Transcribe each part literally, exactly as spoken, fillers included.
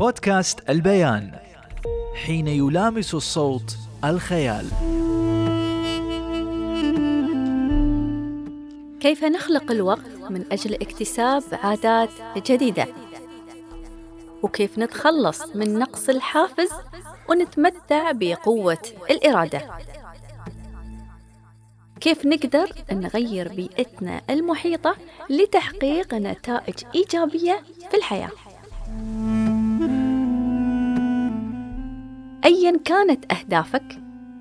بودكاست البيان، حين يلامس الصوت الخيال. كيف نخلق الوقت من أجل اكتساب عادات جديدة؟ وكيف نتخلص من نقص الحافز ونتمتع بقوة الإرادة؟ كيف نقدر نغير بيئتنا المحيطة لتحقيق نتائج إيجابية في الحياة؟ أياً كانت أهدافك،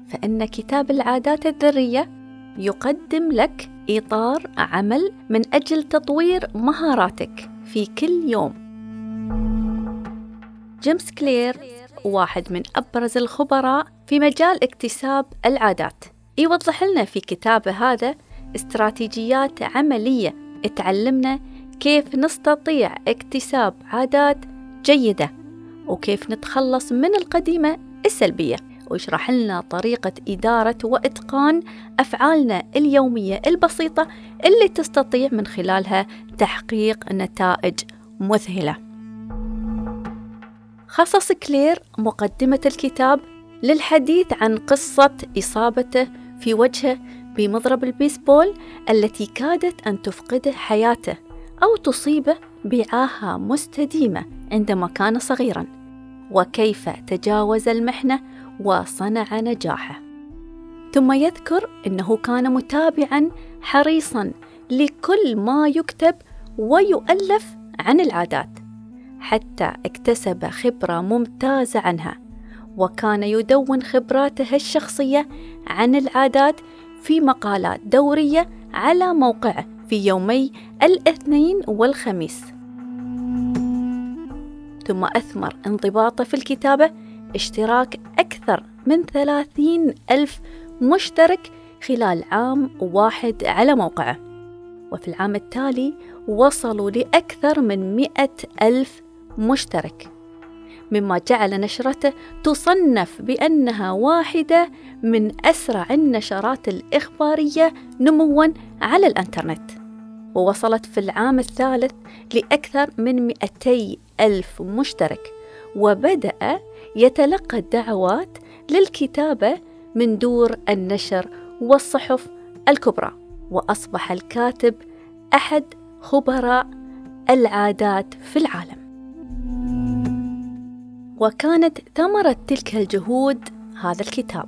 فإن كتاب العادات الذرية يقدم لك إطار عمل من أجل تطوير مهاراتك في كل يوم. جيمس كلير واحد من أبرز الخبراء في مجال اكتساب العادات، يوضح لنا في كتابه هذا استراتيجيات عملية تعلمنا كيف نستطيع اكتساب عادات جيدة وكيف نتخلص من القديمة السلبية، ويشرح لنا طريقة إدارة وإتقان أفعالنا اليومية البسيطة اللي تستطيع من خلالها تحقيق نتائج مذهلة. خصص كلير مقدمة الكتاب للحديث عن قصة إصابته في وجهه بمضرب البيسبول التي كادت أن تفقده حياته أو تصيبه بعاهة مستديمة عندما كان صغيرا، وكيف تجاوز المحنة وصنع نجاحه. ثم يذكر أنه كان متابعا حريصا لكل ما يكتب ويؤلف عن العادات حتى اكتسب خبرة ممتازة عنها، وكان يدون خبراته الشخصية عن العادات في مقالات دورية على موقعه في يومي الاثنين والخميس. ثم أثمر انضباطه في الكتابة اشتراك أكثر من ثلاثين ألف مشترك خلال عام واحد على موقعه، وفي العام التالي وصلوا لأكثر من مئة ألف مشترك، مما جعل نشرته تصنف بأنها واحدة من أسرع النشرات الإخبارية نمواً على الإنترنت، ووصلت في العام الثالث لأكثر من مئتي ألف مشترك، وبدأ يتلقى الدعوات للكتابة من دور النشر والصحف الكبرى، وأصبح الكاتب أحد خبراء العادات في العالم. وكانت ثمرة تلك الجهود هذا الكتاب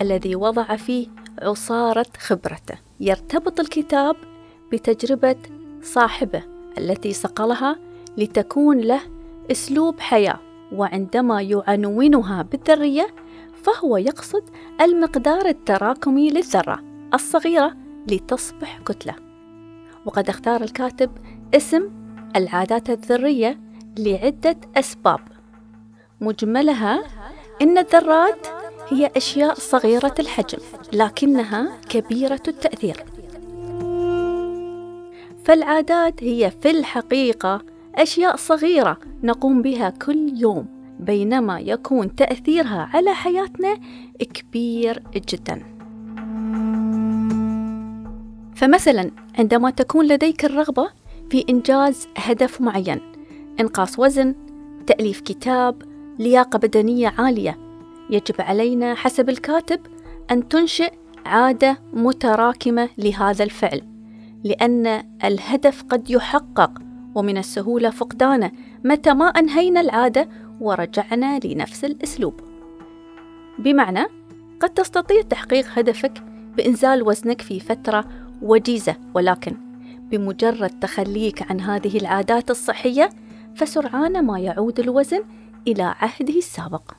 الذي وضع فيه عصارة خبرته. يرتبط الكتاب بتجربة صاحبه التي صقلها لتكون له أسلوب حياة، وعندما يعنونها بالذرية فهو يقصد المقدار التراكمي للذرة الصغيرة لتصبح كتلة. وقد اختار الكاتب اسم العادات الذرية لعدة أسباب، مجملها إن الذرات هي أشياء صغيرة الحجم لكنها كبيرة التأثير، فالعادات هي في الحقيقة أشياء صغيرة نقوم بها كل يوم، بينما يكون تأثيرها على حياتنا كبير جدا. فمثلا عندما تكون لديك الرغبة في إنجاز هدف معين، إنقاص وزن، تأليف كتاب، لياقة بدنية عالية، يجب علينا حسب الكاتب أن تنشئ عادة متراكمة لهذا الفعل، لأن الهدف قد يحقق ومن السهولة فقدانه متى ما أنهينا العادة ورجعنا لنفس الأسلوب. بمعنى قد تستطيع تحقيق هدفك بإنزال وزنك في فترة وجيزة، ولكن بمجرد تخليك عن هذه العادات الصحية فسرعان ما يعود الوزن إلى عهده السابق.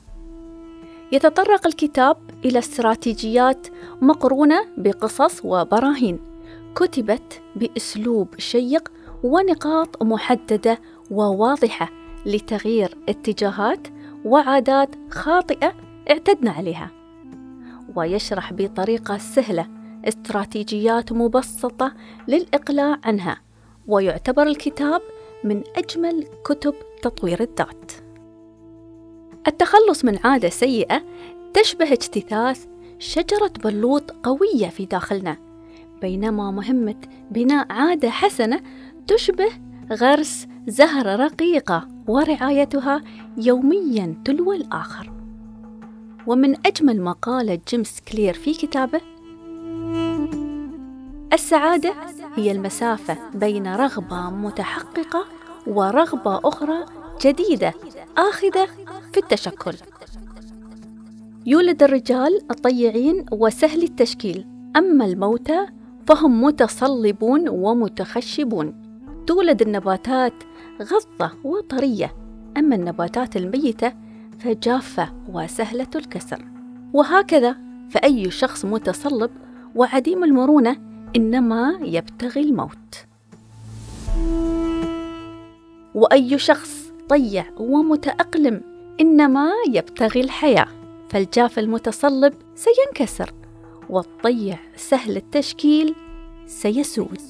يتطرق الكتاب إلى استراتيجيات مقرونة بقصص وبراهين كتبت بأسلوب شيق ونقاط محددة وواضحة لتغيير اتجاهات وعادات خاطئة اعتدنا عليها، ويشرح بطريقة سهلة استراتيجيات مبسطة للإقلاع عنها، ويعتبر الكتاب من أجمل كتب تطوير الذات. التخلص من عادة سيئة تشبه اجتثاث شجرة بلوط قوية في داخلنا، بينما مهمة بناء عادة حسنة تشبه غرس زهرة رقيقة ورعايتها يومياً تلو الآخر. ومن أجمل مقالة جيمس كلير في كتابه: السعادة هي المسافة بين رغبة متحققة ورغبة أخرى جديدة آخذة في التشكل. يولد الرجال الطيعين وسهل التشكيل، أما الموتى فهم متصلبون ومتخشبون. تولد النباتات غضة وطرية، أما النباتات الميتة فجافة وسهلة الكسر. وهكذا فأي شخص متصلب وعديم المرونة إنما يبتغي الموت، وأي شخص طيع ومتأقلم إنما يبتغي الحياة. فالجاف المتصلب سينكسر، والطيع سهل التشكيل سيسود.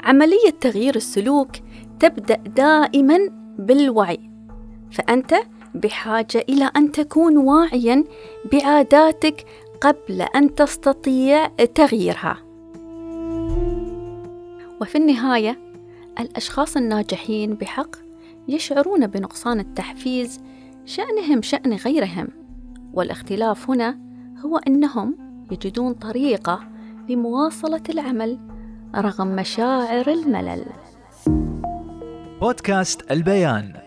عملية تغيير السلوك تبدأ دائما بالوعي، فأنت بحاجة إلى أن تكون واعيا بعاداتك قبل أن تستطيع تغييرها. وفي النهاية الأشخاص الناجحين بحق يشعرون بنقصان التحفيز، شأنهم شأن غيرهم، والاختلاف هنا هو أنهم يجدون طريقة لمواصلة العمل رغم مشاعر الملل. بودكاست البيان.